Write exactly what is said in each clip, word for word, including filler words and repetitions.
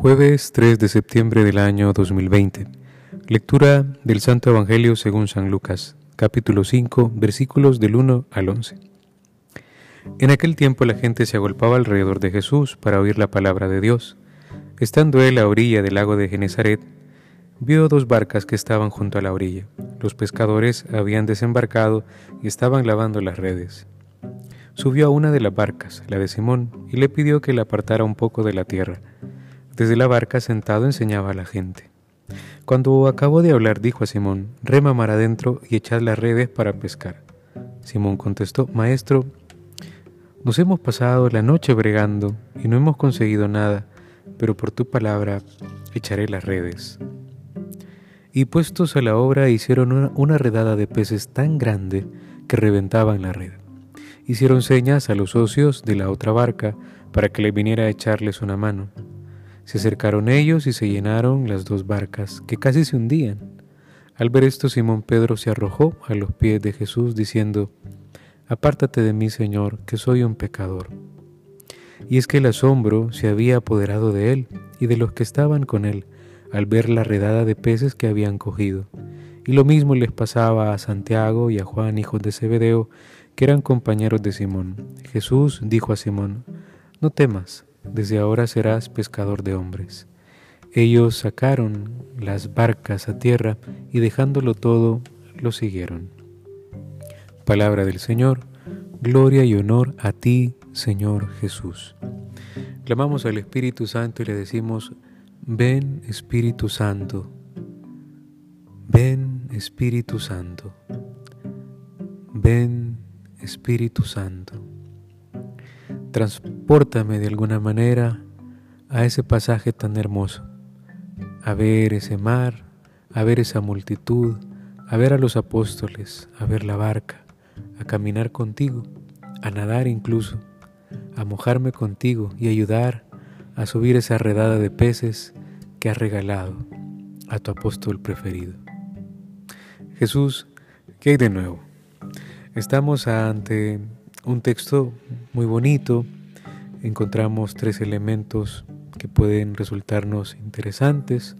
Jueves tres de septiembre del año dos mil veinte. Lectura del Santo Evangelio según San Lucas, capítulo cinco, versículos del uno al once. En aquel tiempo la gente se agolpaba alrededor de Jesús para oír la palabra de Dios. Estando él a orilla del lago de Genesaret, vio dos barcas que estaban junto a la orilla. Los pescadores habían desembarcado y estaban lavando las redes. Subió a una de las barcas, la de Simón, y le pidió que la apartara un poco de la tierra. Desde la barca sentado enseñaba a la gente. Cuando acabó de hablar dijo a Simón: «Rema mar adentro y echad las redes para pescar». Simón contestó: «Maestro, nos hemos pasado la noche bregando y no hemos conseguido nada, pero por tu palabra echaré las redes». Y puestos a la obra hicieron una, una redada de peces tan grande que reventaban la red. Hicieron señas a los socios de la otra barca para que le viniera a echarles una mano. Se acercaron ellos y se llenaron las dos barcas, que casi se hundían. Al ver esto, Simón Pedro se arrojó a los pies de Jesús, diciendo: «Apártate de mí, Señor, que soy un pecador». Y es que el asombro se había apoderado de él y de los que estaban con él, al ver la redada de peces que habían cogido. Y lo mismo les pasaba a Santiago y a Juan, hijos de Zebedeo, que eran compañeros de Simón. Jesús dijo a Simón: «No temas. Desde ahora serás pescador de hombres». Ellos sacaron las barcas a tierra y dejándolo todo, lo siguieron. Palabra del Señor. Gloria y honor a ti, Señor Jesús. Clamamos al Espíritu Santo y le decimos: «Ven, Espíritu Santo. Ven, Espíritu Santo. Ven, Espíritu Santo». Transpórtame de alguna manera a ese pasaje tan hermoso, a ver ese mar, a ver esa multitud, a ver a los apóstoles, a ver la barca, a caminar contigo, a nadar incluso, a mojarme contigo y ayudar a subir esa redada de peces que has regalado a tu apóstol preferido. Jesús, ¿qué hay de nuevo? Estamos ante un texto muy bonito. Encontramos tres elementos que pueden resultarnos interesantes,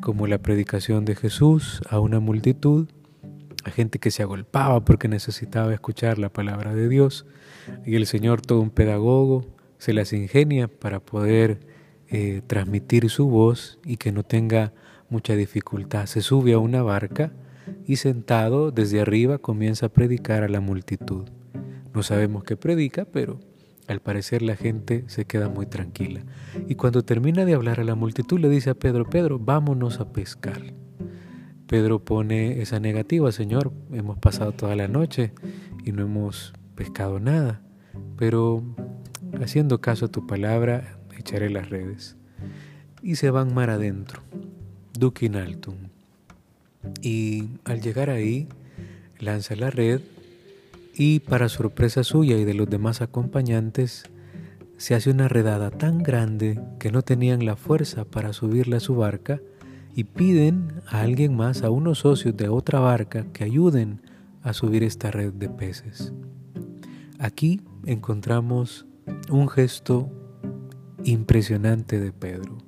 como la predicación de Jesús a una multitud, a gente que se agolpaba porque necesitaba escuchar la palabra de Dios, y el Señor, todo un pedagogo, se las ingenia para poder eh, transmitir su voz y que no tenga mucha dificultad. Se sube a una barca y sentado desde arriba comienza a predicar a la multitud. No sabemos qué predica, pero al parecer la gente se queda muy tranquila. Y cuando termina de hablar a la multitud le dice a Pedro: «Pedro, vámonos a pescar». Pedro pone esa negativa: «Señor, hemos pasado toda la noche y no hemos pescado nada, pero haciendo caso a tu palabra, echaré las redes». Y se van mar adentro, duc in altum. Y al llegar ahí, lanza la red. Y para sorpresa suya y de los demás acompañantes, se hace una redada tan grande que no tenían la fuerza para subirla a su barca y piden a alguien más, a unos socios de otra barca, que ayuden a subir esta red de peces. Aquí encontramos un gesto impresionante de Pedro,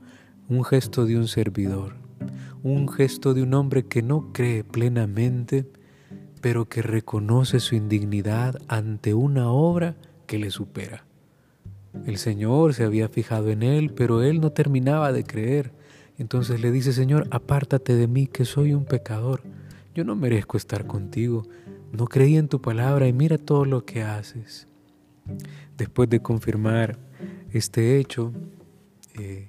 un gesto de un servidor, un gesto de un hombre que no cree plenamente, pero que reconoce su indignidad ante una obra que le supera. El Señor se había fijado en él, pero él no terminaba de creer. Entonces le dice: «Señor, apártate de mí, que soy un pecador. Yo no merezco estar contigo. No creí en tu palabra y mira todo lo que haces». Después de confirmar este hecho, eh,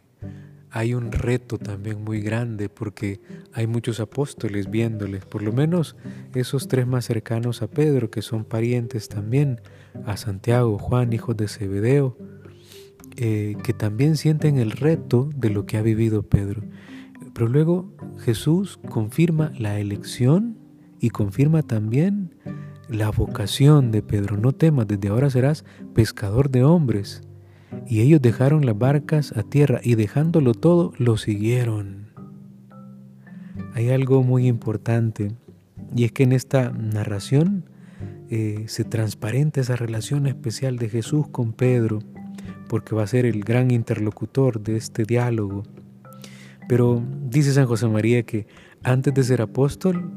hay un reto también muy grande porque hay muchos apóstoles viéndoles, por lo menos esos tres más cercanos a Pedro, que son parientes también a Santiago, Juan, hijos de Zebedeo, eh, que también sienten el reto de lo que ha vivido Pedro. Pero luego Jesús confirma la elección y confirma también la vocación de Pedro. No temas, desde ahora serás pescador de hombres. Y ellos dejaron las barcas a tierra y dejándolo todo, lo siguieron. Hay algo muy importante, y es que en esta narración eh, se transparenta esa relación especial de Jesús con Pedro, porque va a ser el gran interlocutor de este diálogo. Pero dice San José María que antes de ser apóstol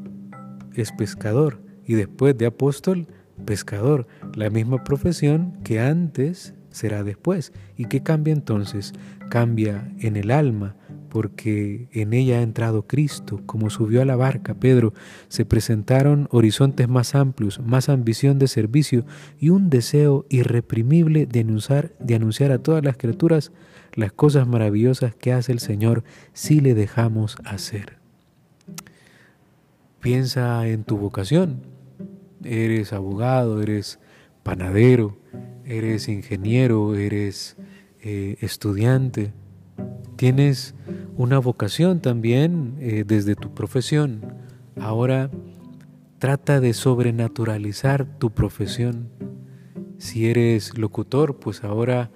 es pescador y después de apóstol, pescador. La misma profesión que antes será después. ¿Y qué cambia entonces? Cambia en el alma, porque en ella ha entrado Cristo. Como subió a la barca Pedro, se presentaron horizontes más amplios, más ambición de servicio y un deseo irreprimible de anunciar, de anunciar a todas las criaturas las cosas maravillosas que hace el Señor si le dejamos hacer. Piensa en tu vocación. Eres abogado, eres panadero, eres ingeniero, eres eh, estudiante. Tienes una vocación también eh, desde tu profesión. Ahora trata de sobrenaturalizar tu profesión. Si eres locutor, pues ahora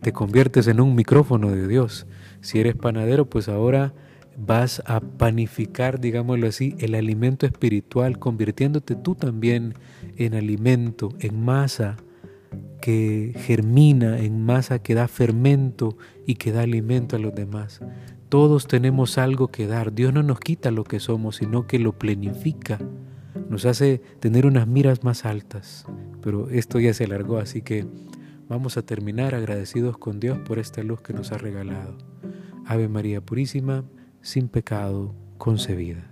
te conviertes en un micrófono de Dios. Si eres panadero, pues ahora vas a panificar, digámoslo así, el alimento espiritual, convirtiéndote tú también en alimento, en masa que germina, en masa que da fermento y que da alimento a los demás. Todos tenemos algo que dar. Dios no nos quita lo que somos, sino que lo plenifica. Nos hace tener unas miras más altas. Pero esto ya se alargó, así que vamos a terminar agradecidos con Dios por esta luz que nos ha regalado. Ave María Purísima, sin pecado concebida.